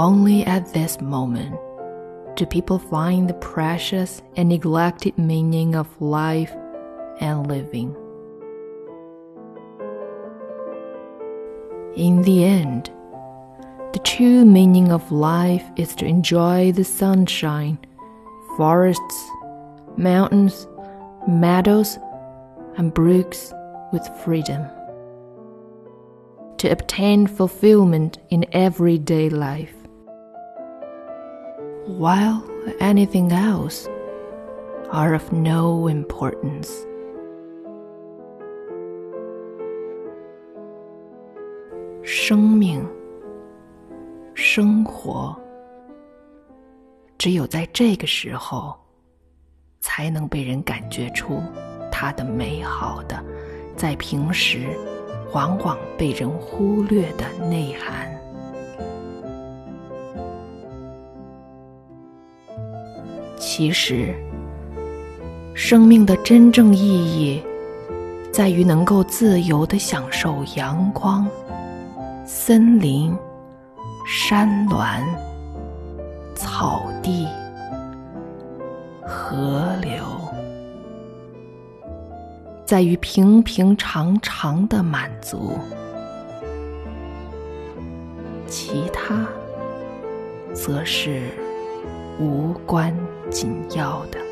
Only at this moment do people find the precious and neglected meaning of life and living. In the end, the true meaning of life is to enjoy the sunshine, forests, mountains, meadows, and brooks with freedom. To obtain fulfillment in everyday life. While anything else are of no importance.生活只有在这个时候才能被人感觉出它的美好的在平时往往被人忽略的内涵。其实生命的真正意义在于能够自由地享受阳光、森林、山峦、草地、河流，在于平平常常的满足，其他则是无关紧要的。